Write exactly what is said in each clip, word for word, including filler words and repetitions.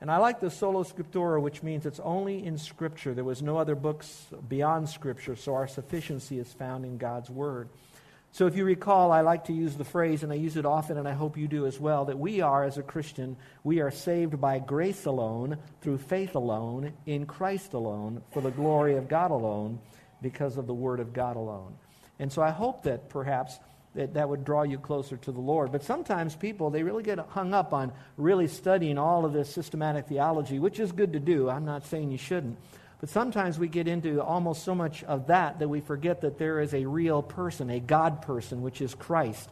And I like the sola scriptura, which means it's only in Scripture. There was no other books beyond Scripture, so our sufficiency is found in God's Word. So if you recall, I like to use the phrase, and I use it often, and I hope you do as well, that we are, as a Christian, we are saved by grace alone, through faith alone, in Christ alone, for the glory of God alone, because of the Word of God alone. And so I hope that perhaps that that would draw you closer to the Lord. But sometimes people, they really get hung up on really studying all of this systematic theology, which is good to do. I'm not saying you shouldn't. But sometimes we get into almost so much of that that we forget that there is a real person, a God person, which is Christ.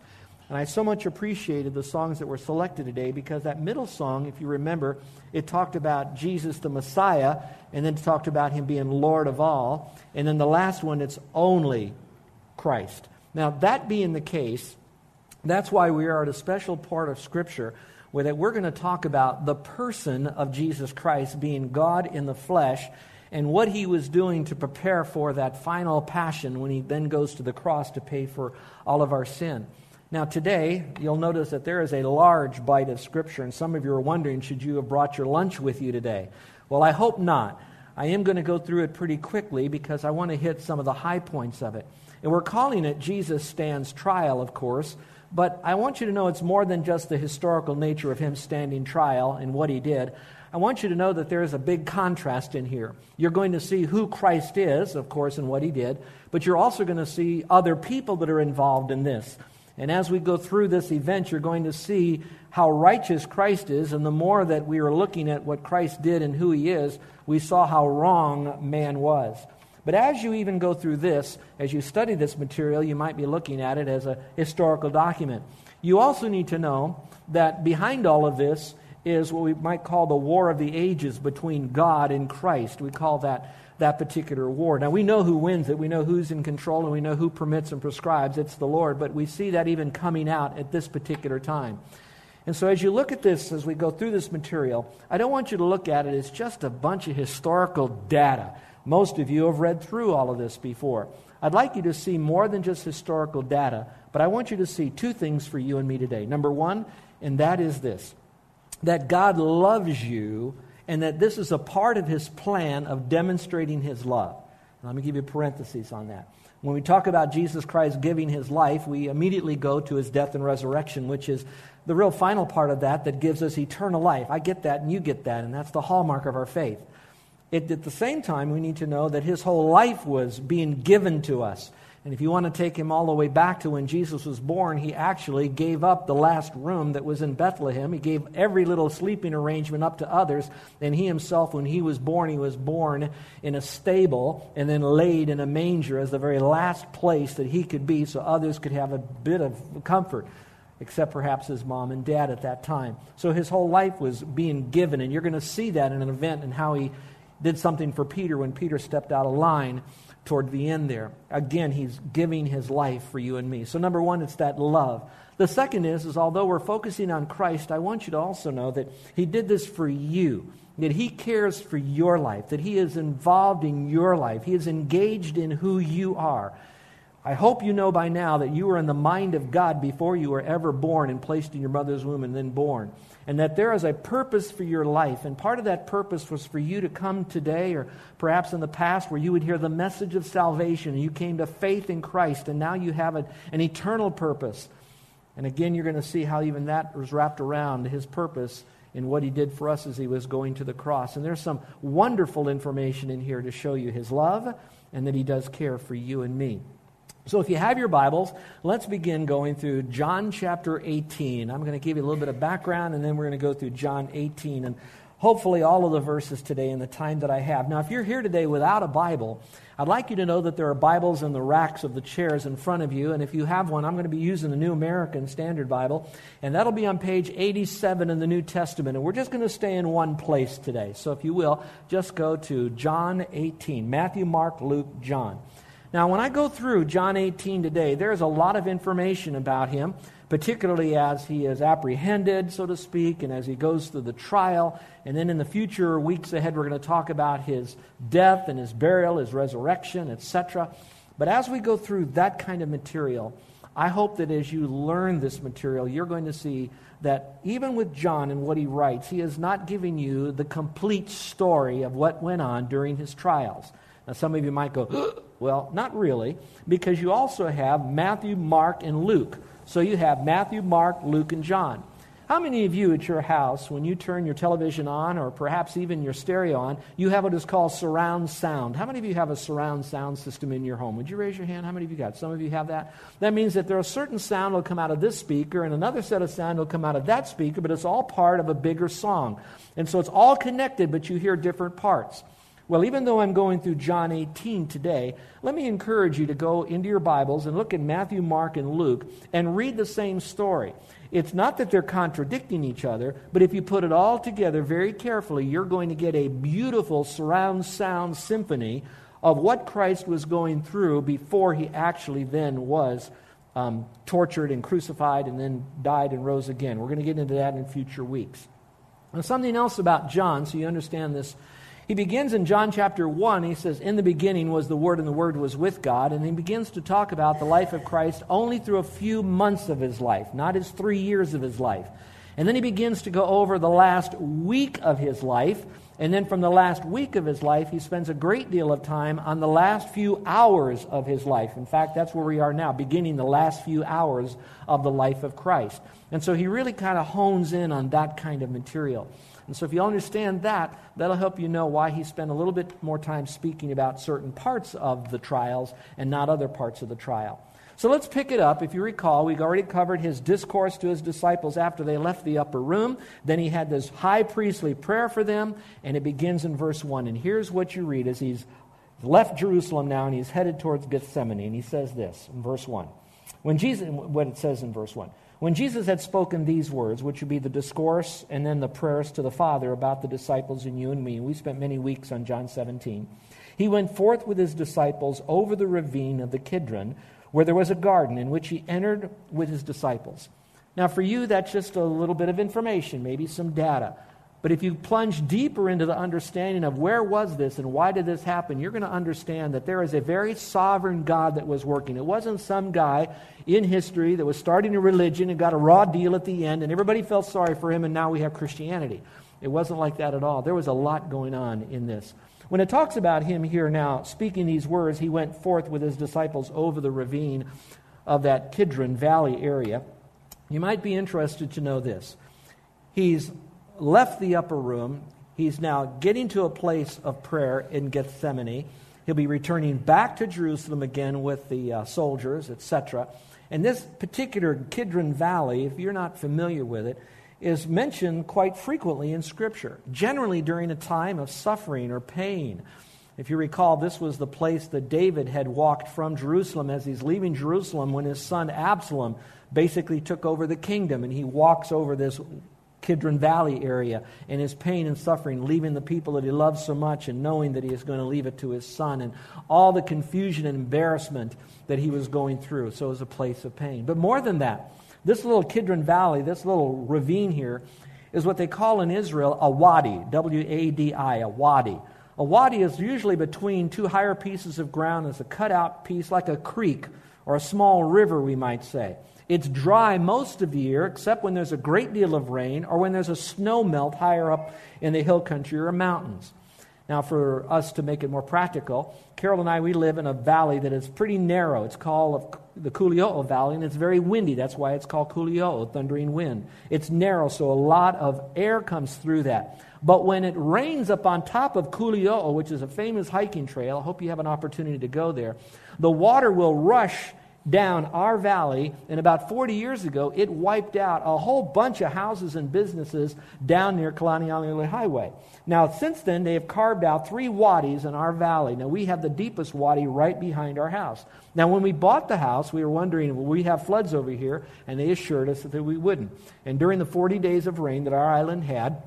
And I so much appreciated the songs that were selected today, because that middle song, if you remember, it talked about Jesus the Messiah, and then it talked about Him being Lord of all. And then the last one, it's only Christ. Now, that being the case, that's why we are at a special part of Scripture where that we're going to talk about the person of Jesus Christ being God in the flesh and what He was doing to prepare for that final passion when He then goes to the cross to pay for all of our sin. Now, today, you'll notice that there is a large bite of Scripture, and some of you are wondering, should you have brought your lunch with you today? Well, I hope not. I am going to go through it pretty quickly because I want to hit some of the high points of it. And we're calling it Jesus Stands Trial, of course, but I want you to know it's more than just the historical nature of Him standing trial and what He did. I want you to know that there is a big contrast in here. You're going to see who Christ is, of course, and what He did, but you're also going to see other people that are involved in this. And as we go through this event, you're going to see how righteous Christ is, and the more that we are looking at what Christ did and who He is, we saw how wrong man was. But as you even go through this, as you study this material, you might be looking at it as a historical document. You also need to know that behind all of this is what we might call the war of the ages between God and Christ. We call that that particular war. Now, we know who wins it. We know who's in control, and we know who permits and prescribes. It's the Lord. But we see that even coming out at this particular time. And so as you look at this, as we go through this material, I don't want you to look at it as just a bunch of historical data. Most of you have read through all of this before. I'd like you to see more than just historical data, but I want you to see two things for you and me today. Number one, and that is this, that God loves you and that this is a part of His plan of demonstrating His love. And let me give you parentheses on that. When we talk about Jesus Christ giving His life, we immediately go to His death and resurrection, which is the real final part of that that gives us eternal life. I get that and you get that, and that's the hallmark of our faith. It, at the same time, we need to know that His whole life was being given to us. And if you want to take Him all the way back to when Jesus was born, He actually gave up the last room that was in Bethlehem. He gave every little sleeping arrangement up to others. And He Himself, when He was born, He was born in a stable and then laid in a manger as the very last place that He could be so others could have a bit of comfort, except perhaps His mom and dad at that time. So His whole life was being given, and you're going to see that in an event and how He did something for Peter when Peter stepped out of line toward the end there. Again, He's giving His life for you and me. So number one, it's that love. The second is, is although we're focusing on Christ, I want you to also know that He did this for you, that He cares for your life, that He is involved in your life. He is engaged in who you are. I hope you know by now that you were in the mind of God before you were ever born and placed in your mother's womb and then born, and that there is a purpose for your life, and part of that purpose was for you to come today or perhaps in the past where you would hear the message of salvation and you came to faith in Christ, and now you have a, an eternal purpose. And again, you're going to see how even that was wrapped around His purpose in what he did for us as he was going to the cross. And there's some wonderful information in here to show you his love and that he does care for you and me. So if you have your Bibles, let's begin going through John chapter eighteen. I'm going to give you a little bit of background, and then we're going to go through John eighteen, and hopefully all of the verses today in the time that I have. Now, if you're here today without a Bible, I'd like you to know that there are Bibles in the racks of the chairs in front of you, and if you have one, I'm going to be using the New American Standard Bible, and that'll be on page eighty-seven in the New Testament, and we're just going to stay in one place today. So if you will, just go to John eighteen, Matthew, Mark, Luke, John. Now, when I go through John eighteen today, there's a lot of information about him, particularly as he is apprehended, so to speak, and as he goes through the trial. And then in the future weeks ahead, we're going to talk about his death and his burial, his resurrection, et cetera. But as we go through that kind of material, I hope that as you learn this material, you're going to see that even with John and what he writes, he is not giving you the complete story of what went on during his trials. Now, some of you might go, well, not really, because you also have Matthew, Mark, and Luke. So you have Matthew, Mark, Luke, and John. How many of you at your house, when you turn your television on or perhaps even your stereo on, you have what is called surround sound? How many of you have a surround sound system in your home? Would you raise your hand? How many of you got? Some of you have that. That means that there are certain sound will come out of this speaker and another set of sound will come out of that speaker, but it's all part of a bigger song. And so it's all connected, but you hear different parts. Well, even though I'm going through John eighteen today, let me encourage you to go into your Bibles and look at Matthew, Mark, and Luke and read the same story. It's not that they're contradicting each other, but if you put it all together very carefully, you're going to get a beautiful surround sound symphony of what Christ was going through before he actually then was um, tortured and crucified and then died and rose again. We're going to get into that in future weeks. Now, something else about John, so you understand this. He begins in John chapter one, he says, "In the beginning was the Word, and the Word was with God." And he begins to talk about the life of Christ only through a few months of his life, not his three years of his life. And then he begins to go over the last week of his life. And then from the last week of his life, he spends a great deal of time on the last few hours of his life. In fact, that's where we are now, beginning the last few hours of the life of Christ. And so he really kind of hones in on that kind of material. And so if you understand that, that'll help you know why he spent a little bit more time speaking about certain parts of the trials and not other parts of the trial. So let's pick it up. If you recall, we've already covered his discourse to his disciples after they left the upper room. Then he had this high priestly prayer for them, and it begins in verse one. And here's what you read as he's left Jerusalem now and he's headed towards Gethsemane. And he says this in verse one. When Jesus, what it says in verse one. When Jesus had spoken these words, which would be the discourse and then the prayers to the Father about the disciples and you and me, we spent many weeks on John seventeen, he went forth with his disciples over the ravine of the Kidron, where there was a garden in which he entered with his disciples. Now for you, that's just a little bit of information, maybe some data. But if you plunge deeper into the understanding of where was this and why did this happen, you're going to understand that there is a very sovereign God that was working. It wasn't some guy in history that was starting a religion and got a raw deal at the end and everybody felt sorry for him and now we have Christianity. It wasn't like that at all. There was a lot going on in this. When it talks about him here now, speaking these words, he went forth with his disciples over the ravine of that Kidron Valley area. You might be interested to know this. He's left the upper room. He's now getting to a place of prayer in Gethsemane. He'll be returning back to Jerusalem again with the uh, soldiers, et cetera. And this particular Kidron Valley, if you're not familiar with it, is mentioned quite frequently in Scripture, generally during a time of suffering or pain. If you recall, this was the place that David had walked from Jerusalem as he's leaving Jerusalem when his son Absalom basically took over the kingdom, and he walks over this Kidron Valley area and his pain and suffering, leaving the people that he loves so much and knowing that he is going to leave it to his son and all the confusion and embarrassment that he was going through. So it was a place of pain. But more than that, this little Kidron Valley, this little ravine here, is what they call in Israel a wadi, W A D I, a wadi. A wadi is usually between two higher pieces of ground. It's a cutout piece like a creek or a small river, we might say. It's dry most of the year, except when there's a great deal of rain or when there's a snow melt higher up in the hill country or mountains. Now, for us to make it more practical, Carol and I, we live in a valley that is pretty narrow. It's called the Kuli'o Valley, and it's very windy. That's why it's called Kuli'o, thundering wind. It's narrow, so a lot of air comes through that. But when it rains up on top of Kuli'o, which is a famous hiking trail, I hope you have an opportunity to go there, the water will rush down our valley, and about forty years ago, it wiped out a whole bunch of houses and businesses down near Kalani Highway. Now, since then, they have carved out three wadis in our valley. Now, we have the deepest wadi right behind our house. Now, when we bought the house, we were wondering, will we have floods over here? And they assured us that we wouldn't. And during the forty days of rain that our island had,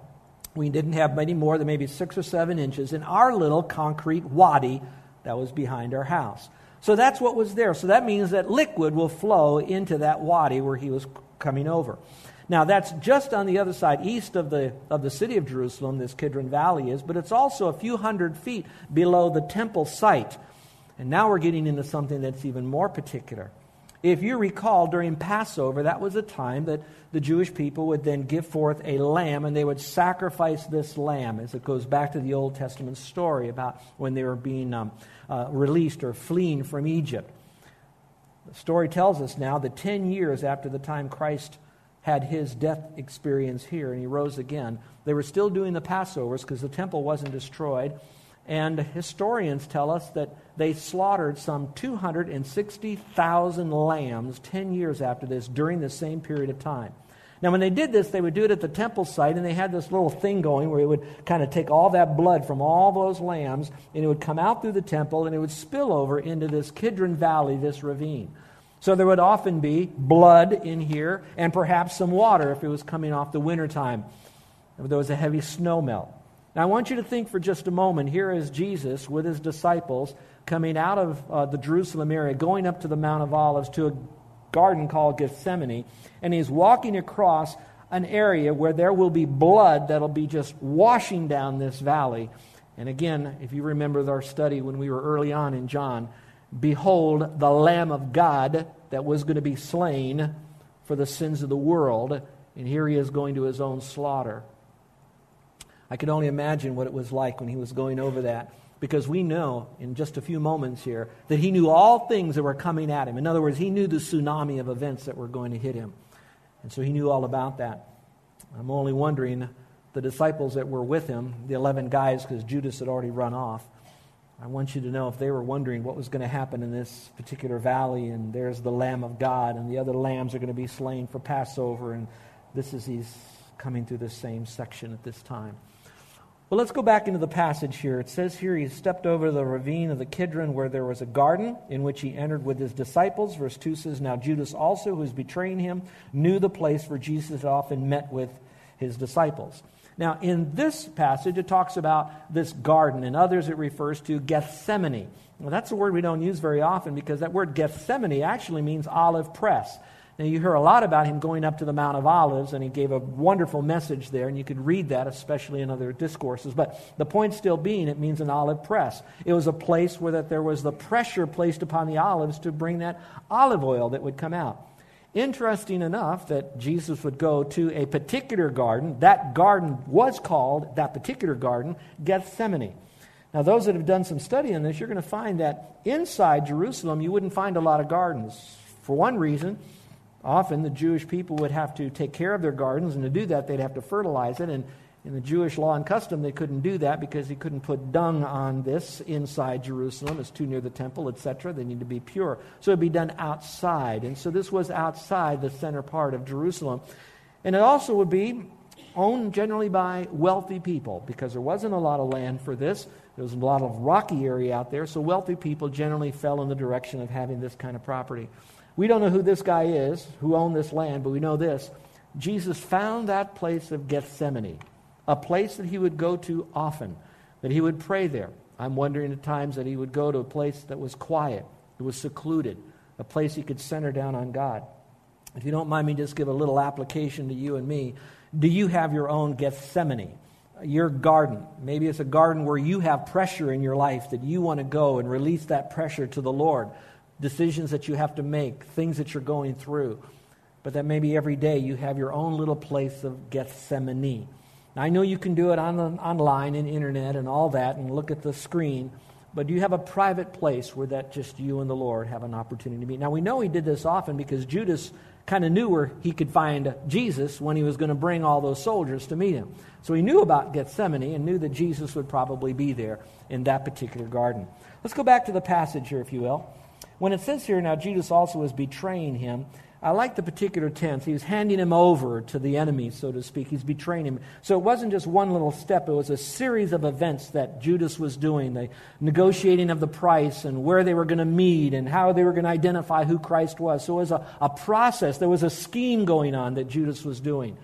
we didn't have many more than maybe six or seven inches in our little concrete wadi that was behind our house. So that's what was there. So that means that liquid will flow into that wadi where he was coming over. Now, that's just on the other side, east of the of the city of Jerusalem, this Kidron Valley is, but it's also a few hundred feet below the temple site. And now we're getting into something that's even more particular. If you recall, during Passover, that was a time that the Jewish people would then give forth a lamb, and they would sacrifice this lamb, as it goes back to the Old Testament story about when they were being um, uh, released or fleeing from Egypt. The story tells us now that ten years after the time Christ had his death experience here, and he rose again, they were still doing the Passovers because the temple wasn't destroyed. And historians tell us that they slaughtered some two hundred sixty thousand lambs ten years after this during the same period of time. Now, when they did this, they would do it at the temple site, and they had this little thing going where it would kind of take all that blood from all those lambs, and it would come out through the temple, and it would spill over into this Kidron Valley, this ravine. So there would often be blood in here and perhaps some water if it was coming off the wintertime. There was a heavy snow melt. Now, I want you to think for just a moment. Here is Jesus with his disciples coming out of uh, the Jerusalem area, going up to the Mount of Olives to a garden called Gethsemane, and he's walking across an area where there will be blood that'll be just washing down this valley. And again, if you remember our study when we were early on in John, behold the Lamb of God that was going to be slain for the sins of the world, and here he is going to his own slaughter. I could only imagine what it was like when he was going over that, because we know in just a few moments here that he knew all things that were coming at him. In other words, he knew the tsunami of events that were going to hit him. And so he knew all about that. I'm only wondering, the disciples that were with him, the eleven guys, because Judas had already run off, I want you to know if they were wondering what was going to happen in this particular valley, and there's the Lamb of God, and the other lambs are going to be slain for Passover, and this is he's coming through the same section at this time. Well, let's go back into the passage here. It says here he stepped over the ravine of the Kidron where there was a garden in which he entered with his disciples. Verse two says, now Judas also, who is betraying him, knew the place where Jesus had often met with his disciples. Now, in this passage, it talks about this garden. In others, it refers to Gethsemane. Well, that's a word we don't use very often because that word Gethsemane actually means olive press. Now, you hear a lot about him going up to the Mount of Olives, and he gave a wonderful message there, and you could read that, especially in other discourses. But the point still being, it means an olive press. It was a place where that there was the pressure placed upon the olives to bring that olive oil that would come out. Interesting enough that Jesus would go to a particular garden. That garden was called, that particular garden, Gethsemane. Now, those that have done some study on this, you're going to find that inside Jerusalem, you wouldn't find a lot of gardens. For one reason, often the Jewish people would have to take care of their gardens, and to do that, they'd have to fertilize it. And in the Jewish law and custom, they couldn't do that because they couldn't put dung on this inside Jerusalem. It's too near the temple, et cetera. They need to be pure. So it'd be done outside. And so this was outside the center part of Jerusalem. And it also would be owned generally by wealthy people because there wasn't a lot of land for this. There was a lot of rocky area out there. So wealthy people generally fell in the direction of having this kind of property. We don't know who this guy is, who owned this land, but we know this. Jesus found that place of Gethsemane, a place that he would go to often, that he would pray there. I'm wondering at times that he would go to a place that was quiet, that was secluded, a place he could center down on God. If you don't mind me, just give a little application to you and me. Do you have your own Gethsemane? Your garden. Maybe it's a garden where you have pressure in your life that you want to go and release that pressure to the Lord. Decisions that you have to make, things that you're going through, but that maybe every day you have your own little place of Gethsemane. Now, I know you can do it on the, online and internet and all that and look at the screen, but do you have a private place where that just you and the Lord have an opportunity to meet? Now, we know he did this often because Judas kind of knew where he could find Jesus when he was going to bring all those soldiers to meet him. So he knew about Gethsemane and knew that Jesus would probably be there in that particular garden. Let's go back to the passage here, if you will. When it says here, now Judas also was betraying him, I like the particular tense. He was handing him over to the enemy, so to speak. He's betraying him. So it wasn't just one little step. It was a series of events that Judas was doing, the negotiating of the price and where they were going to meet and how they were going to identify who Christ was. So it was a, a process. There was a scheme going on that Judas was doing.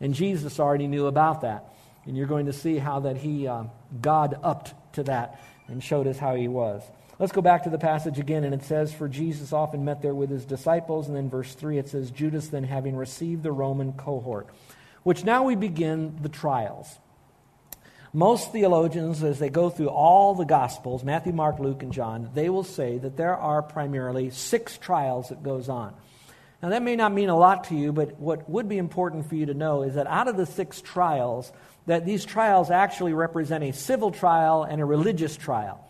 And Jesus already knew about that. And you're going to see how that he, uh, God upped to that and showed us how he was. Let's go back to the passage again, and it says, for Jesus often met there with his disciples, and then verse three, it says, Judas then having received the Roman cohort, which now we begin the trials. Most theologians, as they go through all the Gospels, Matthew, Mark, Luke, and John, they will say that there are primarily six trials that goes on. Now, that may not mean a lot to you, but what would be important for you to know is that out of the six trials, that these trials actually represent a civil trial and a religious trial.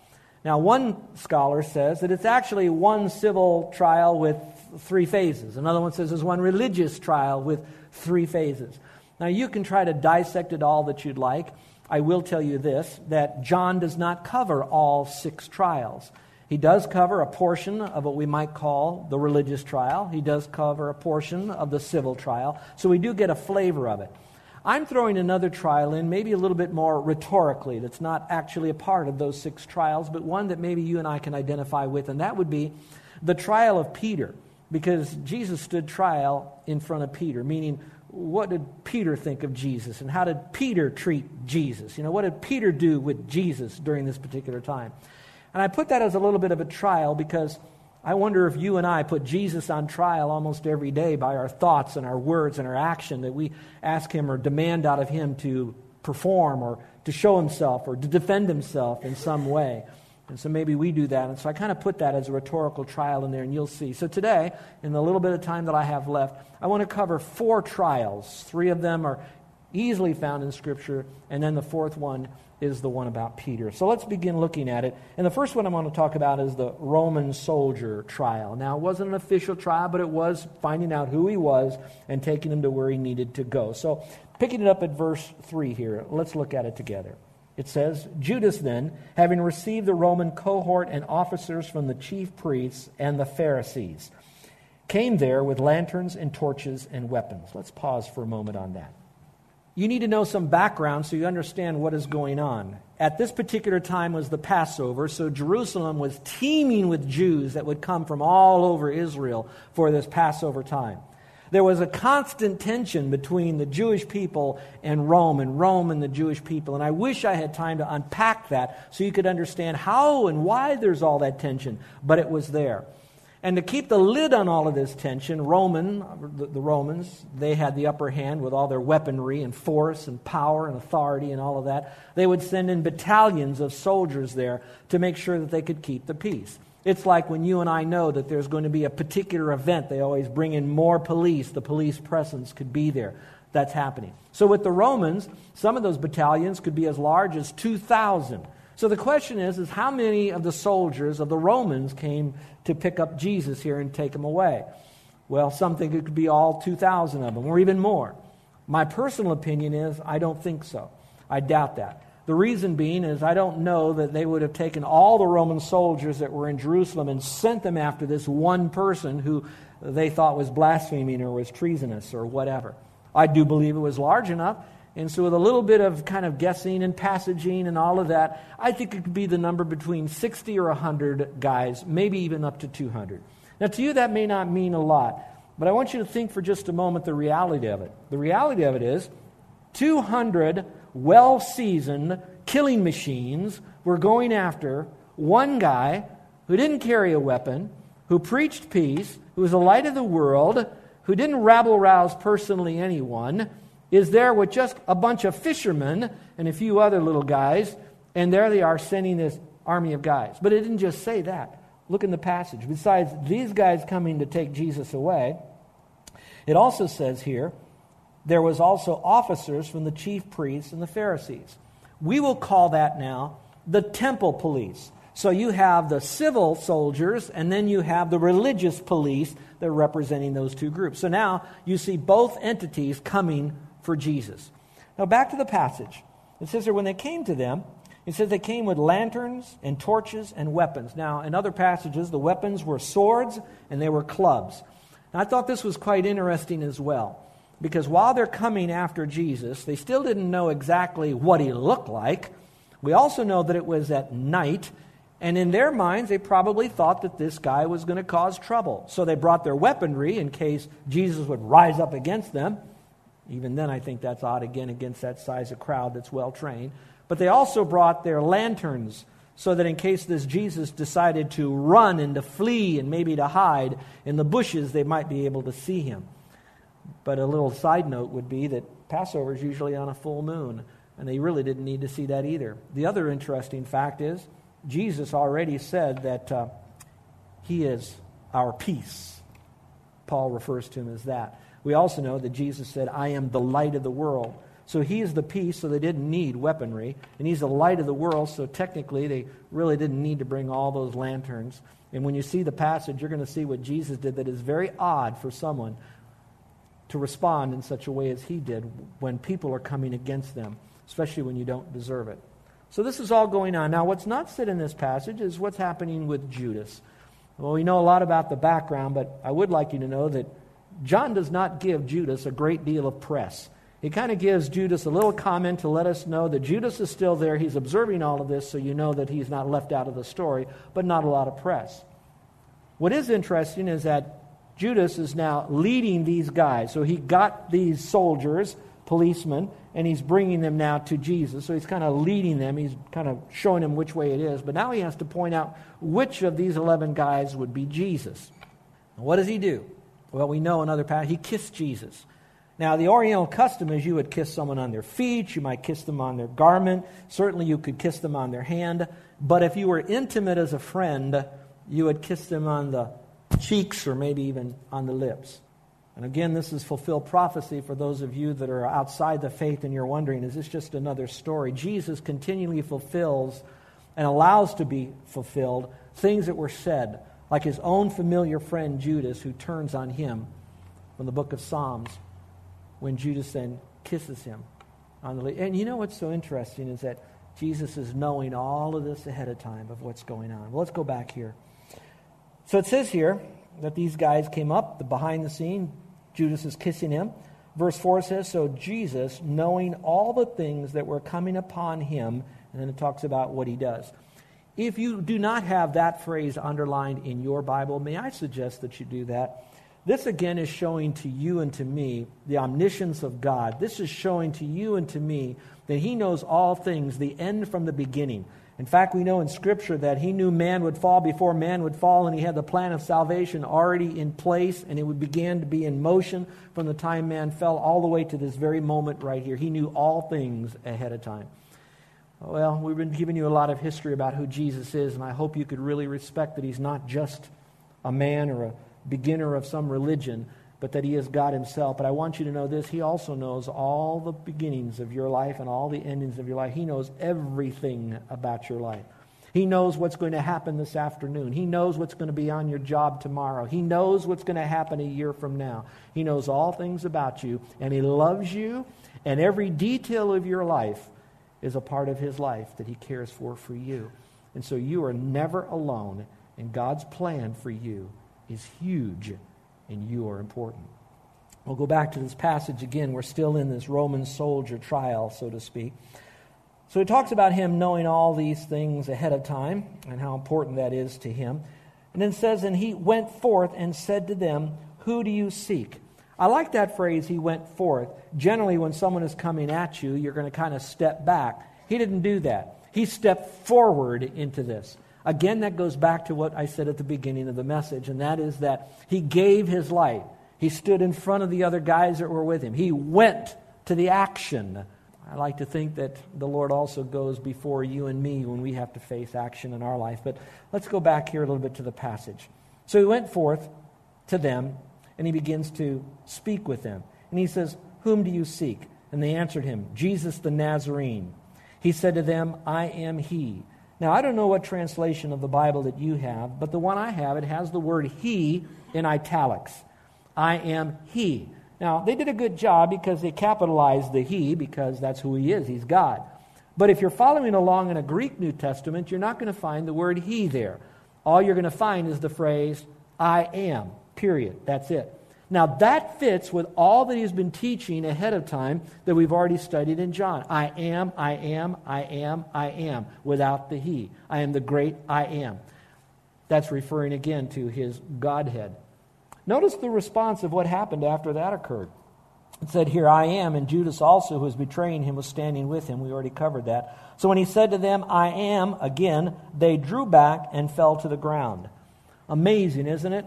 Now, one scholar says that it's actually one civil trial with three phases. Another one says there's one religious trial with three phases. Now, you can try to dissect it all that you'd like. I will tell you this, that John does not cover all six trials. He does cover a portion of what we might call the religious trial. He does cover a portion of the civil trial. So we do get a flavor of it. I'm throwing another trial in, maybe a little bit more rhetorically, that's not actually a part of those six trials, but one that maybe you and I can identify with, and that would be the trial of Peter, because Jesus stood trial in front of Peter, meaning what did Peter think of Jesus, and how did Peter treat Jesus? You know, what did Peter do with Jesus during this particular time? And I put that as a little bit of a trial because I wonder if you and I put Jesus on trial almost every day by our thoughts and our words and our action that we ask him or demand out of him to perform or to show himself or to defend himself in some way. And so maybe we do that. And so I kind of put that as a rhetorical trial in there, and you'll see. So today, in the little bit of time that I have left, I want to cover four trials. Three of them are easily found in Scripture, and then the fourth one is the one about Peter. So let's begin looking at it. And the first one I want to talk about is the Roman soldier trial. Now, it wasn't an official trial, but it was finding out who he was and taking him to where he needed to go. So picking it up at verse three here, let's look at it together. It says, Judas then, having received the Roman cohort and officers from the chief priests and the Pharisees, came there with lanterns and torches and weapons. Let's pause for a moment on that. You need to know some background so you understand what is going on. At this particular time was the Passover, so Jerusalem was teeming with Jews that would come from all over Israel for this Passover time. There was a constant tension between the Jewish people and Rome, and Rome and the Jewish people. And I wish I had time to unpack that so you could understand how and why there's all that tension, but it was there. And to keep the lid on all of this tension, Roman, the, the Romans, they had the upper hand with all their weaponry and force and power and authority and all of that. They would send in battalions of soldiers there to make sure that they could keep the peace. It's like when you and I know that there's going to be a particular event, they always bring in more police. The police presence could be there. That's happening. So with the Romans, some of those battalions could be as large as two thousand. So the question is, is how many of the soldiers of the Romans came to pick up Jesus here and take him away? Well, some think it could be all two thousand of them, or even more. My personal opinion is, I don't think so. I doubt that. The reason being is I don't know that they would have taken all the Roman soldiers that were in Jerusalem and sent them after this one person who they thought was blaspheming or was treasonous or whatever. I do believe it was large enough. And so with a little bit of kind of guessing and passaging and all of that, I think it could be the number between sixty or one hundred guys, maybe even up to two hundred. Now, to you, that may not mean a lot, but I want you to think for just a moment the reality of it. The reality of it is two hundred well-seasoned killing machines were going after one guy who didn't carry a weapon, who preached peace, who was the light of the world, who didn't rabble-rouse personally anyone, is there with just a bunch of fishermen and a few other little guys, and there they are sending this army of guys. But it didn't just say that. Look in the passage. Besides these guys coming to take Jesus away, it also says here there was also officers from the chief priests and the Pharisees. We will call that now the temple police. So you have the civil soldiers, and then you have the religious police that are representing those two groups. So now you see both entities coming for Jesus. Now back to the passage. It says that when they came to them, it says they came with lanterns and torches and weapons. Now, in other passages, the weapons were swords and they were clubs. Now, I thought this was quite interesting as well, because while they're coming after Jesus, they still didn't know exactly what he looked like. We also know that it was at night, and in their minds, they probably thought that this guy was going to cause trouble. So they brought their weaponry in case Jesus would rise up against them. Even then, I think that's odd, again, against that size of crowd that's well-trained. But they also brought their lanterns so that in case this Jesus decided to run and to flee and maybe to hide in the bushes, they might be able to see him. But a little side note would be that Passover is usually on a full moon, and they really didn't need to see that either. The other interesting fact is Jesus already said that uh, he is our peace. Paul refers to him as that. We also know that Jesus said, I am the light of the world. So he is the peace, so they didn't need weaponry. And he's the light of the world, so technically they really didn't need to bring all those lanterns. And when you see the passage, you're going to see what Jesus did that is very odd for someone to respond in such a way as he did when people are coming against them, especially when you don't deserve it. So this is all going on. Now, what's not said in this passage is what's happening with Judas. Well, we know a lot about the background, but I would like you to know that John does not give Judas a great deal of press. He kind of gives Judas a little comment to let us know that Judas is still there. He's observing all of this, so you know that he's not left out of the story, but not a lot of press. What is interesting is that Judas is now leading these guys. So he got these soldiers, policemen, and he's bringing them now to Jesus. So he's kind of leading them. He's kind of showing them which way it is. But now he has to point out which of these eleven guys would be Jesus. What does he do? Well, we know another passage. He kissed Jesus. Now, the Oriental custom is you would kiss someone on their feet. You might kiss them on their garment. Certainly you could kiss them on their hand. But if you were intimate as a friend, you would kiss them on the cheeks or maybe even on the lips. And again, this is fulfilled prophecy for those of you that are outside the faith and you're wondering, is this just another story? Jesus continually fulfills and allows to be fulfilled things that were said, like his own familiar friend Judas, who turns on him from the book of Psalms, when Judas then kisses him on the lips. And you know what's so interesting is that Jesus is knowing all of this ahead of time of what's going on. Well, let's go back here. So it says here that these guys came up, the behind the scene, Judas is kissing him. Verse four says, so Jesus, knowing all the things that were coming upon him, and then it talks about what he does. If you do not have that phrase underlined in your Bible, may I suggest that you do that? This again is showing to you and to me the omniscience of God. This is showing to you and to me that he knows all things, the end from the beginning. In fact, we know in Scripture that he knew man would fall before man would fall, and he had the plan of salvation already in place, and it began to be in motion from the time man fell all the way to this very moment right here. He knew all things ahead of time. Well, we've been giving you a lot of history about who Jesus is, and I hope you could really respect that he's not just a man or a beginner of some religion, but that he is God himself. But I want you to know this, he also knows all the beginnings of your life and all the endings of your life. He knows everything about your life. He knows what's going to happen this afternoon. He knows what's going to be on your job tomorrow. He knows what's going to happen a year from now. He knows all things about you, and he loves you, and every detail of your life is a part of his life that he cares for for you. And so you are never alone, and God's plan for you is huge, and you are important. We'll go back to this passage again. We're still in this Roman soldier trial, so to speak. So it talks about him knowing all these things ahead of time and how important that is to him. And then it says, and he went forth and said to them, who do you seek? I like that phrase, he went forth. Generally, when someone is coming at you, you're going to kind of step back. He didn't do that. He stepped forward into this. Again, that goes back to what I said at the beginning of the message, and that is that he gave his life. He stood in front of the other guys that were with him. He went to the action. I like to think that the Lord also goes before you and me when we have to face action in our life. But let's go back here a little bit to the passage. So he went forth to them, and he begins to speak with them. And he says, whom do you seek? And they answered him, Jesus the Nazarene. He said to them, I am he. Now, I don't know what translation of the Bible that you have, but the one I have, it has the word he in italics. I am he. Now, they did a good job because they capitalized the he because that's who he is. He's God. But if you're following along in a Greek New Testament, you're not going to find the word he there. All you're going to find is the phrase, I am, period. That's it. Now, that fits with all that he's been teaching ahead of time that we've already studied in John. I am, I am, I am, I am, without the he. I am the great I am. That's referring again to his Godhead. Notice the response of what happened after that occurred. It said, here I am, and Judas also, who was betraying him, was standing with him. We already covered that. So when he said to them, I am, again, they drew back and fell to the ground. Amazing, isn't it?